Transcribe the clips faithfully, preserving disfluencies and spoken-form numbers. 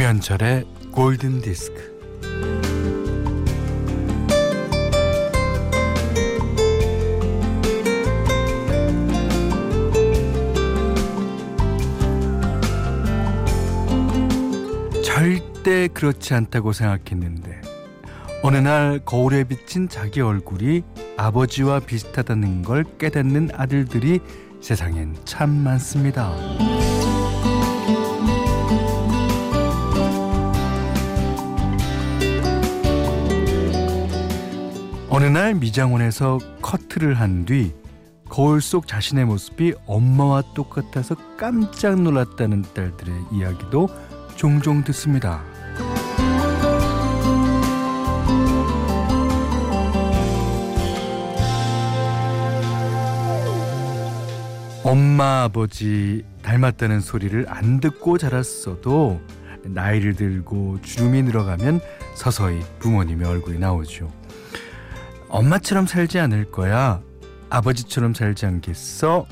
김현철의 골든디스크. 절대 그렇지 않다고 생각했는데 어느 날 거울에 비친 자기 얼굴이 아버지와 비슷하다는 걸 깨닫는 아들들이 세상엔 참 많습니다. 어느 날 미장원에서 커트를 한 뒤 거울 속 자신의 모습이 엄마와 똑같아서 깜짝 놀랐다는 딸들의 이야기도 종종 듣습니다. 엄마 아버지 닮았다는 소리를 안 듣고 자랐어도 나이를 들고 주름이 늘어가면 서서히 부모님의 얼굴이 나오죠. 엄마처럼 살지 않을 거야. 아버지처럼 살지 않겠어.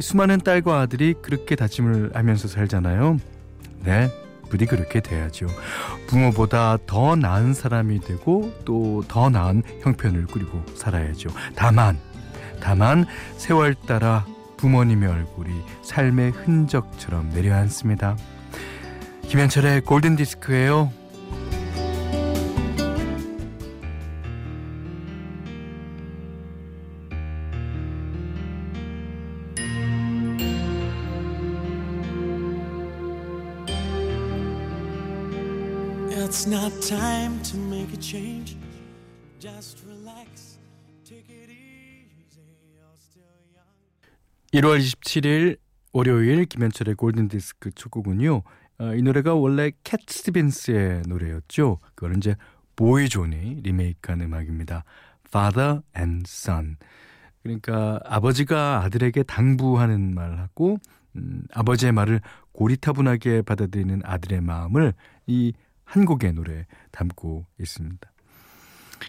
수많은 딸과 아들이 그렇게 다짐을 하면서 살잖아요. 네, 부디 그렇게 돼야죠. 부모보다 더 나은 사람이 되고 또 더 나은 형편을 꾸리고 살아야죠. 다만, 다만 세월 따라 부모님의 얼굴이 삶의 흔적처럼 내려앉습니다. 김현철의 골든디스크예요. It's not time to make a change. Just relax. Take it easy. You're still young. 일월 이십칠일 월요일 김현철의 골든디스크 첫 곡은요. 어, 이 노래가 원래 캣 스티븐스의 노래였죠. 그걸 이제 보이존이 리메이크한 음악입니다. Father and Son. 그러니까 아버지가 아들에게 당부하는 말하고 음, 아버지의 말을 고리타분하게 받아들이는 아들의 마음을 이 한 곡의 노래에 담고 있습니다.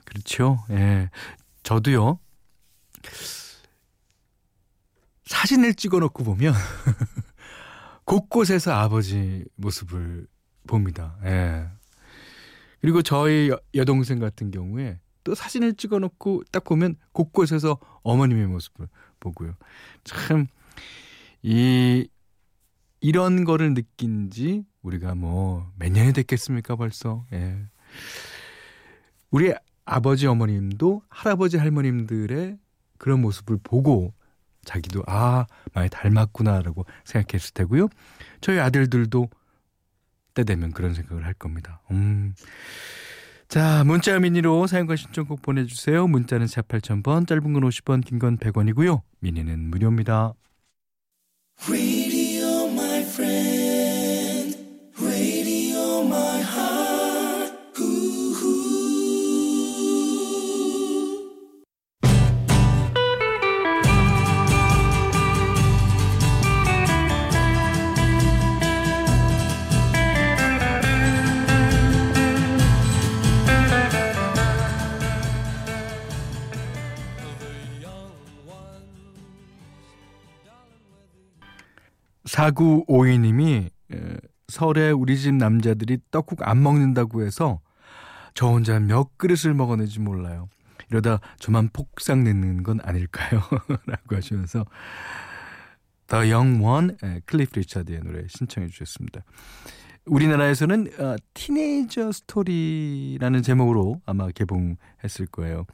그렇죠. 예. 저도요. 사진을 찍어놓고 보면 곳곳에서 아버지 모습을 봅니다. 예. 그리고 저희 여동생 같은 경우에 또 사진을 찍어놓고 딱 보면 곳곳에서 어머님의 모습을 보고요. 참 이 이런 거를 느낀 지 우리가 뭐 몇 년이 됐겠습니까 벌써. 예. 우리 아버지 어머님도 할아버지 할머님들의 그런 모습을 보고 자기도 아 많이 닮았구나라고 생각했을 테고요. 저희 아들들도 때 되면 그런 생각을 할 겁니다. 음. 자, 문자 미니로 사용과 신청곡 보내주세요. 문자는 샷 팔천 번, 짧은 건 오십 원, 긴 건 백 원이고요. 미니는 무료입니다. Radio my friend. 사구오이님이 설에 우리 집 남자들이 떡국 안 먹는다고 해서 저 혼자 몇 그릇을 먹었는지 몰라요. 이러다 저만 폭삭 내는 건 아닐까요? 라고 하시면서 The Young One, 클리프 리차드의 노래 신청해 주셨습니다. 우리나라에서는 티네이저 스토리라는 제목으로 아마 개봉했을 거예요.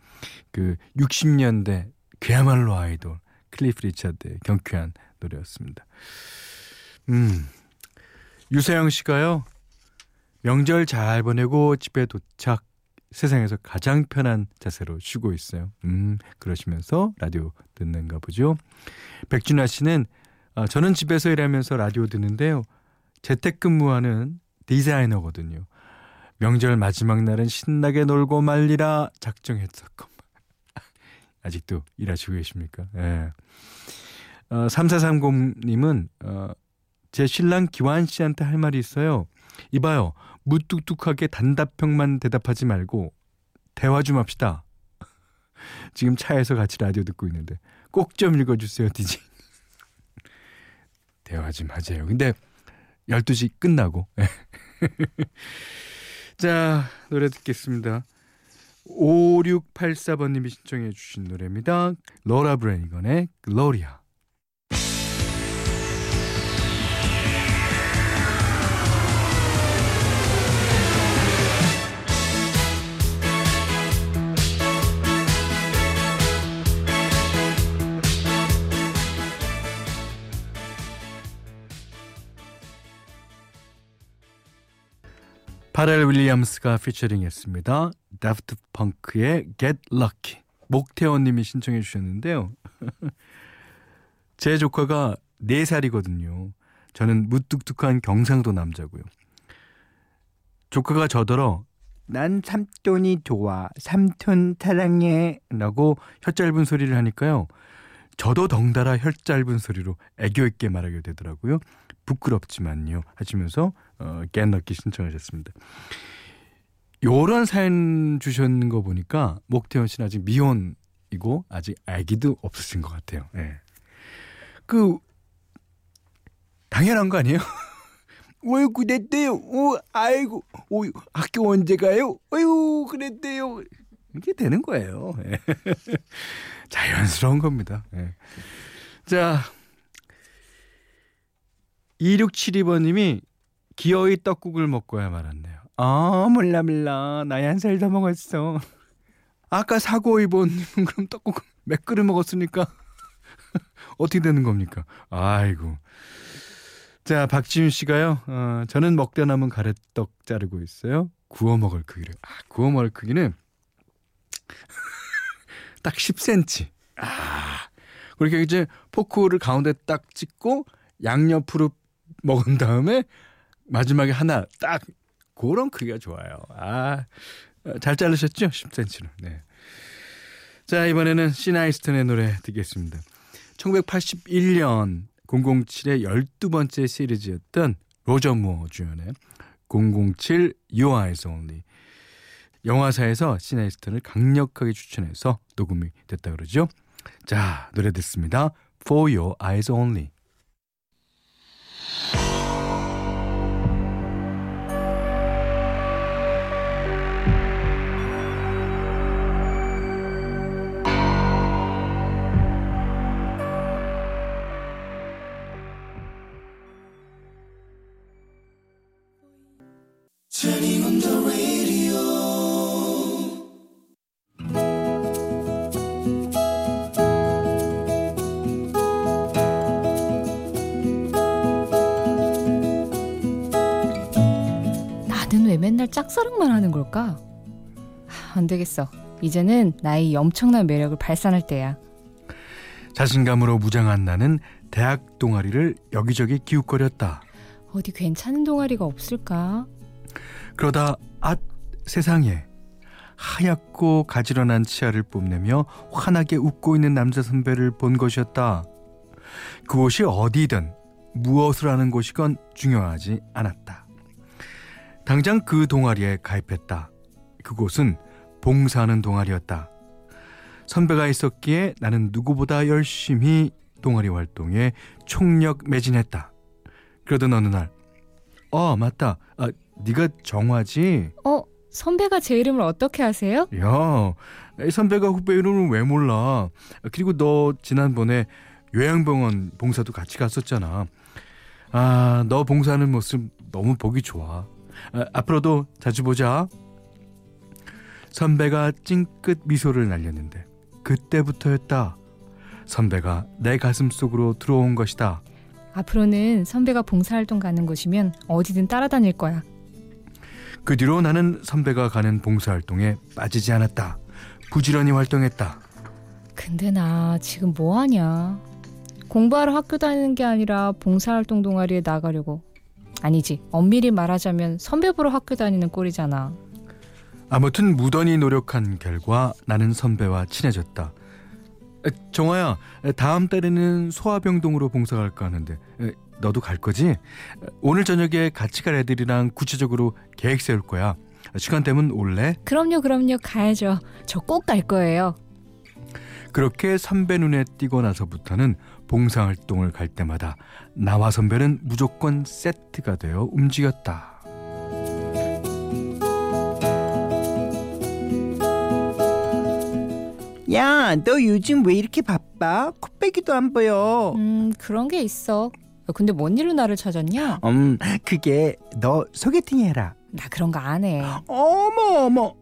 그 육십 년대 그야말로 아이돌 클리프 리차드의 경쾌한 노래였습니다. 음, 유세영 씨가요. 명절 잘 보내고 집에 도착. 세상에서 가장 편한 자세로 쉬고 있어요. 음, 그러시면서 라디오 듣는가 보죠. 백준하 씨는 아, 저는 집에서 일하면서 라디오 듣는데요. 재택근무하는 디자이너거든요. 명절 마지막 날은 신나게 놀고 말리라 작정했었건만. 아직도 일하시고 계십니까? 예. 어, 삼사삼공님은 어, 제 신랑 기완씨한테 할 말이 있어요. 이봐요. 무뚝뚝하게 단답형만 대답하지 말고 대화 좀 합시다. 지금 차에서 같이 라디오 듣고 있는데 꼭 좀 읽어주세요. 디제이. 대화 좀 하세요. 근데 열두 시 끝나고 자, 노래 듣겠습니다. 오육팔사 번님이 신청해 주신 노래입니다. 로라 브레니건의 글로리아. 파렐 윌리엄스가 피처링했습니다. 다프트 펑크의 Get Lucky. 목태원님이 신청해 주셨는데요. 제 조카가 네 살이거든요. 저는 무뚝뚝한 경상도 남자고요. 조카가 저더러 난 삼촌이 좋아, 삼촌 사랑해 라고 혀 짧은 소리를 하니까요. 저도 덩달아 혀 짧은 소리로 애교 있게 말하게 되더라고요. 부끄럽지만요 하시면서 어, Get Lucky 신청하셨습니다. 요런 사연 주신 거 보니까 목태현 씨는 아직 미혼이고 아직 아기도 없으신 것 같아요. 네. 그 당연한 거 아니에요? 왜 그랬대요? 오, 아이고, 오, 학교 언제 가요? 아유, 그랬대요. 이게 되는 거예요. 자연스러운 겁니다. 네. 자, 이육칠이 번님이 기어이 떡국을 먹고야 말았네요. 아, 몰라 몰라, 나이 한 살 더 먹었어. 아까 사고이번님은 그럼 떡국 몇 그릇 먹었으니까 어떻게 되는 겁니까? 아이고. 자, 박지윤 씨가요, 어, 저는 먹다 남은 가래떡 자르고 있어요. 구워 먹을 크기를. 아, 구워 먹을 크기는 딱 십 센티미터. 아, 그렇게 이제 포크를 가운데 딱 찍고 양옆으로 먹은 다음에 마지막에 하나 딱, 그런 크기가 좋아요. 아, 잘 자르셨죠? 십 센티미터로. 네. 자, 이번에는 시나이스턴의 노래 듣겠습니다. 천구백팔십일 년 공공칠의 열두 번째 시리즈였던 로저 무어 주연의 공공칠 Your Eyes Only. 영화사에서 시나이스턴을 강력하게 추천해서 녹음이 됐다 그러죠. 자, 노래 듣습니다. For Your Eyes Only. 짝사랑만 하는 걸까? 안 되겠어. 이제는 나의 엄청난 매력을 발산할 때야. 자신감으로 무장한 나는 대학 동아리를 여기저기 기웃거렸다. 어디 괜찮은 동아리가 없을까? 그러다 앗, 세상에, 하얗고 가지런한 치아를 뽐내며 환하게 웃고 있는 남자 선배를 본 것이었다. 그곳이 어디든 무엇을 하는 곳이건 중요하지 않았다. 당장 그 동아리에 가입했다. 그곳은 봉사하는 동아리였다. 선배가 있었기에 나는 누구보다 열심히 동아리 활동에 총력 매진했다. 그러던 어느 날, 어 맞다, 아, 네가 정화지? 어, 선배가 제 이름을 어떻게 아세요? 야, 선배가 후배 이름을 왜 몰라? 그리고 너 지난번에 요양병원 봉사도 같이 갔었잖아. 아, 너 봉사하는 모습 너무 보기 좋아. 아, 앞으로도 자주 보자. 선배가 찡긋 미소를 날렸는데 그때부터였다. 선배가 내 가슴 속으로 들어온 것이다. 앞으로는 선배가 봉사활동 가는 곳이면 어디든 따라다닐 거야. 그 뒤로 나는 선배가 가는 봉사활동에 빠지지 않았다. 부지런히 활동했다. 근데 나 지금 뭐하냐? 공부하러 학교 다니는 게 아니라 봉사활동 동아리에 나가려고. 아니지, 엄밀히 말하자면 선배 보러 학교 다니는 꼴이잖아. 아무튼 무던히 노력한 결과 나는 선배와 친해졌다. 정화야, 다음 달에는 소아병동으로 봉사 갈까 하는데 너도 갈 거지? 오늘 저녁에 같이 갈 애들이랑 구체적으로 계획 세울 거야. 시간 되면 올래? 그럼요, 그럼요, 가야죠. 저 꼭 갈 거예요. 그렇게 선배 눈에 띄고 나서부터는 봉사활동을 갈 때마다 나와 선배는 무조건 세트가 되어 움직였다. 야, 너 요즘 왜 이렇게 바빠? 코빼기도 안 보여. 음, 그런 게 있어. 근데 뭔 일로 나를 찾았냐? 음, 그게 너 소개팅 해라. 나 그런 거 안 해. 어머 어머,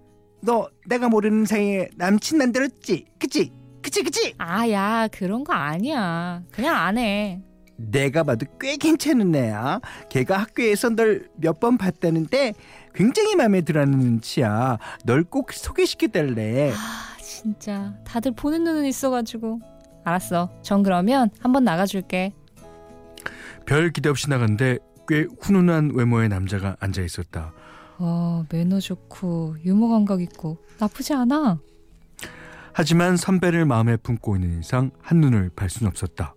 너 내가 모르는 사이에 남친 만들었지? 그치? 그치 그치? 아야, 그런 거 아니야. 그냥 안 해. 내가 봐도 꽤 괜찮은 애야. 걔가 학교에서 널 몇 번 봤다는데 굉장히 마음에 들어하는 눈치야. 널 꼭 소개시켜달래. 아, 진짜 다들 보는 눈은 있어가지고. 알았어, 전 그러면 한번 나가줄게. 별 기대 없이 나갔는데 꽤 훈훈한 외모의 남자가 앉아있었다. 와, 매너 좋고 유머 감각 있고 나쁘지 않아. 하지만 선배를 마음에 품고 있는 이상 한눈을 발 순 없었다.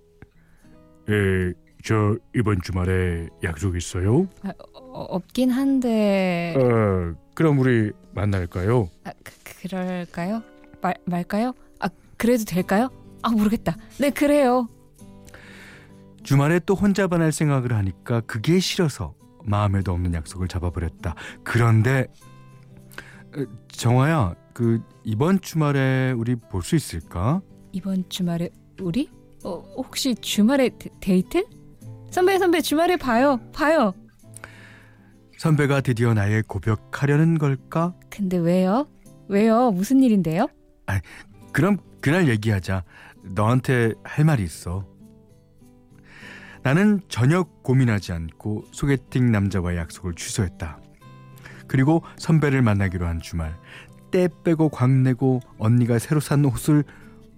예, 저 이번 주말에 약속 있어요? 아, 어, 없긴 한데... 어, 그럼 우리 만날까요? 아, 그, 그럴까요? 말, 말까요? 아, 그래도 될까요? 아, 모르겠다. 네, 그래요. 주말에 또 혼자 반할 생각을 하니까 그게 싫어서 마음에도 없는 약속을 잡아버렸다. 그런데 정아야, 그 이번 주말에 우리 볼 수 있을까? 이번 주말에 우리? 어, 혹시 주말에 데, 데이트? 선배 선배 주말에 봐요. 봐요. 선배가 드디어 나의 고백하려는 걸까? 근데 왜요? 왜요? 무슨 일인데요? 아, 그럼 그날 얘기하자. 너한테 할 말이 있어. 나는 전혀 고민하지 않고 소개팅 남자와의 약속을 취소했다. 그리고 선배를 만나기로 한 주말, 때 빼고 광내고 언니가 새로 산 옷을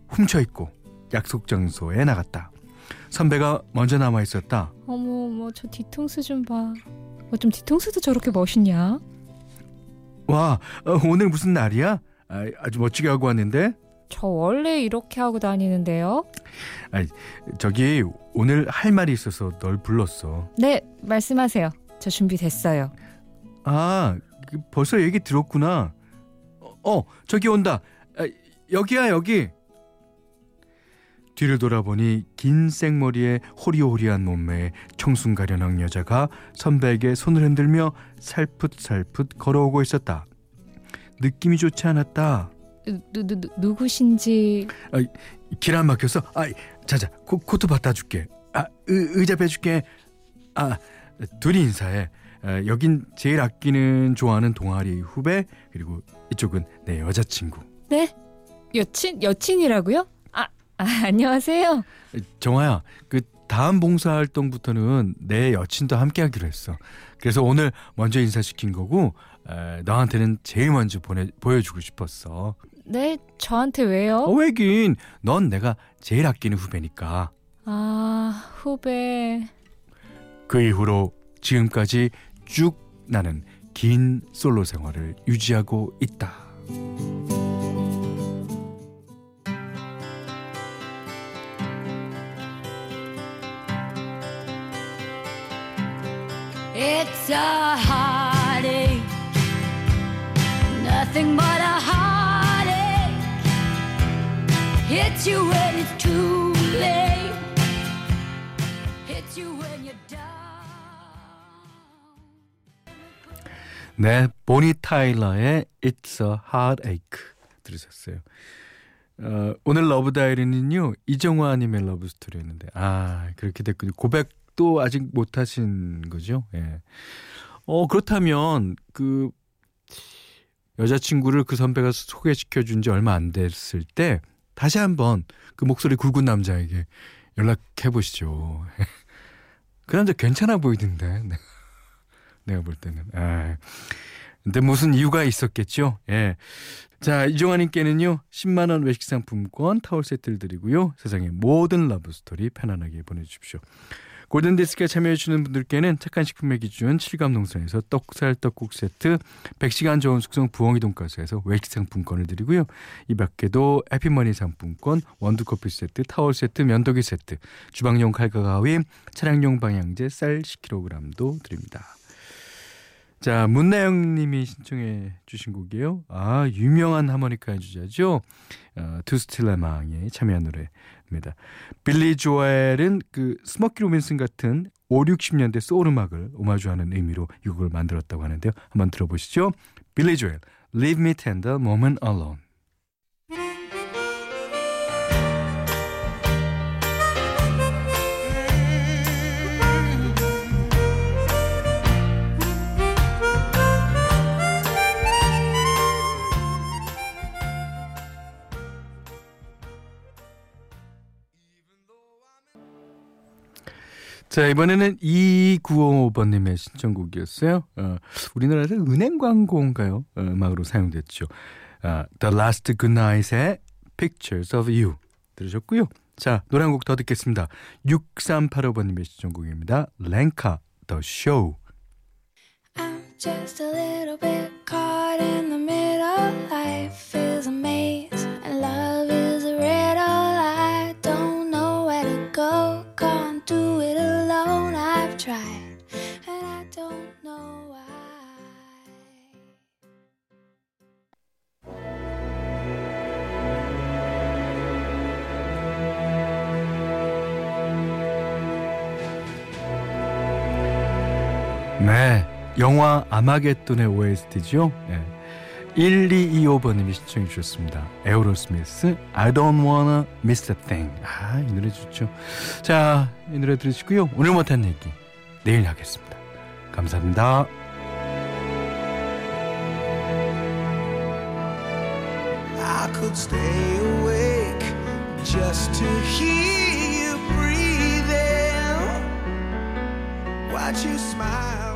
훔쳐 입고 약속 장소에 나갔다. 선배가 먼저 남아 있었다. 어머 어머, 저 뒤통수 좀 봐. 어쩜 뒤통수도 저렇게 멋있냐? 와, 어, 오늘 무슨 날이야? 아, 아주 멋지게 하고 왔는데. 저 원래 이렇게 하고 다니는데요. 아니, 저기 오늘 할 말이 있어서 널 불렀어. 네, 말씀하세요. 저 준비됐어요. 아, 벌써 얘기 들었구나. 어, 저기 온다. 아, 여기야, 여기. 뒤를 돌아보니 긴 생머리에 호리호리한 몸매의 청순가련한 여자가 선배에게 손을 흔들며 살풋살풋 걸어오고 있었다. 느낌이 좋지 않았다. 누, 누, 누구신지... 아, 길 안 막혔어? 아, 자자, 코, 코트 받다 줄게. 아, 의, 의자 빼줄게. 아, 둘이 인사해. 아, 여긴 제일 아끼는 좋아하는 동아리 후배, 그리고 이쪽은 내 여자친구. 네? 여친? 여친이라고요? 아, 아 안녕하세요. 정아야, 그 다음 봉사활동부터는 내 여친도 함께 하기로 했어. 그래서 오늘 먼저 인사시킨 거고, 에, 너한테는 제일 먼저 보내, 보여주고 싶었어. 네? 저한테 왜요? 어, 왜긴, 넌 내가 제일 아끼는 후배니까. 아, 후배. 그 이후로 지금까지 쭉 나는 긴 솔로 생활을 유지하고 있다. It's a heartache, nothing but a heartache. Hits you when it's too late. Hits you when you're down. 네, 보니 타일러의 It's a Heartache 들으셨어요. 어, 오늘 러브 다이어리는요, 이정화님의 러브 스토리였는데, 아, 그렇게 됐군요. 고백 또 아직 못 하신 거죠? 예. 어, 그렇다면 그 여자친구를 그 선배가 소개시켜 준 지 얼마 안 됐을 때 다시 한번 그 목소리 굵은 남자에게 연락해 보시죠. 그 남자 괜찮아 보이던데. 내가 볼 때는. 아, 근데 무슨 이유가 있었겠죠? 예. 자, 이종환님께는요, 십만 원 외식 상품권 타월 세트를 드리고요. 세상의 모든 러브스토리 편안하게 보내주십시오. 골든디스크에 참여해주시는 분들께는 착한 식품의 기준 칠감농산에서 떡살 떡국 세트, 백 시간 저온 숙성 부엉이 돈가스에서 외식 상품권을 드리고요. 이 밖에도 해피머니 상품권, 원두커피 세트, 타월 세트, 면도기 세트, 주방용 칼과 가위, 차량용 방향제, 쌀 십 킬로그램도 드립니다. 자, 문나영님이 신청해 주신 곡이에요. 아, 유명한 하모니카 주자죠. 어, To Still Am I의 참여한 노래입니다. 빌리 조엘은 그 스모키 로빈슨 같은 오륙십 년대 소울 음악을 오마주하는 의미로 이 곡을 만들었다고 하는데요. 한번 들어보시죠. 빌리 조엘, Leave Me Tender Moment Alone. 자, 이번에는 이구오오번님의 신청곡이었어요. 어, 우리나라에서 은행 광고인가요? 어, 음악으로 사용됐죠. 어, The Last Goodnight의 Pictures of You 들으셨고요. 자, 노래 한 곡 더 듣겠습니다. 육삼팔오번님의 신청곡입니다. 랭카 The Show. I'm just a little bit caught in the middle. Life is a maze and love is a riddle. I don't know where to go. Can't do it alone. I've tried and I don't know why. 네, 영화 아마겟돈의 오에스티죠. 네. 일이이오번님이 신청해 주셨습니다. 에어로스미스 I don't wanna miss a thing. 아, 이 노래 좋죠. 자, 이 노래 들으시고요. 오늘 못한 얘기 내일 하겠습니다. 감사합니다. I could stay awake just to hear you breathing. Watch you smile.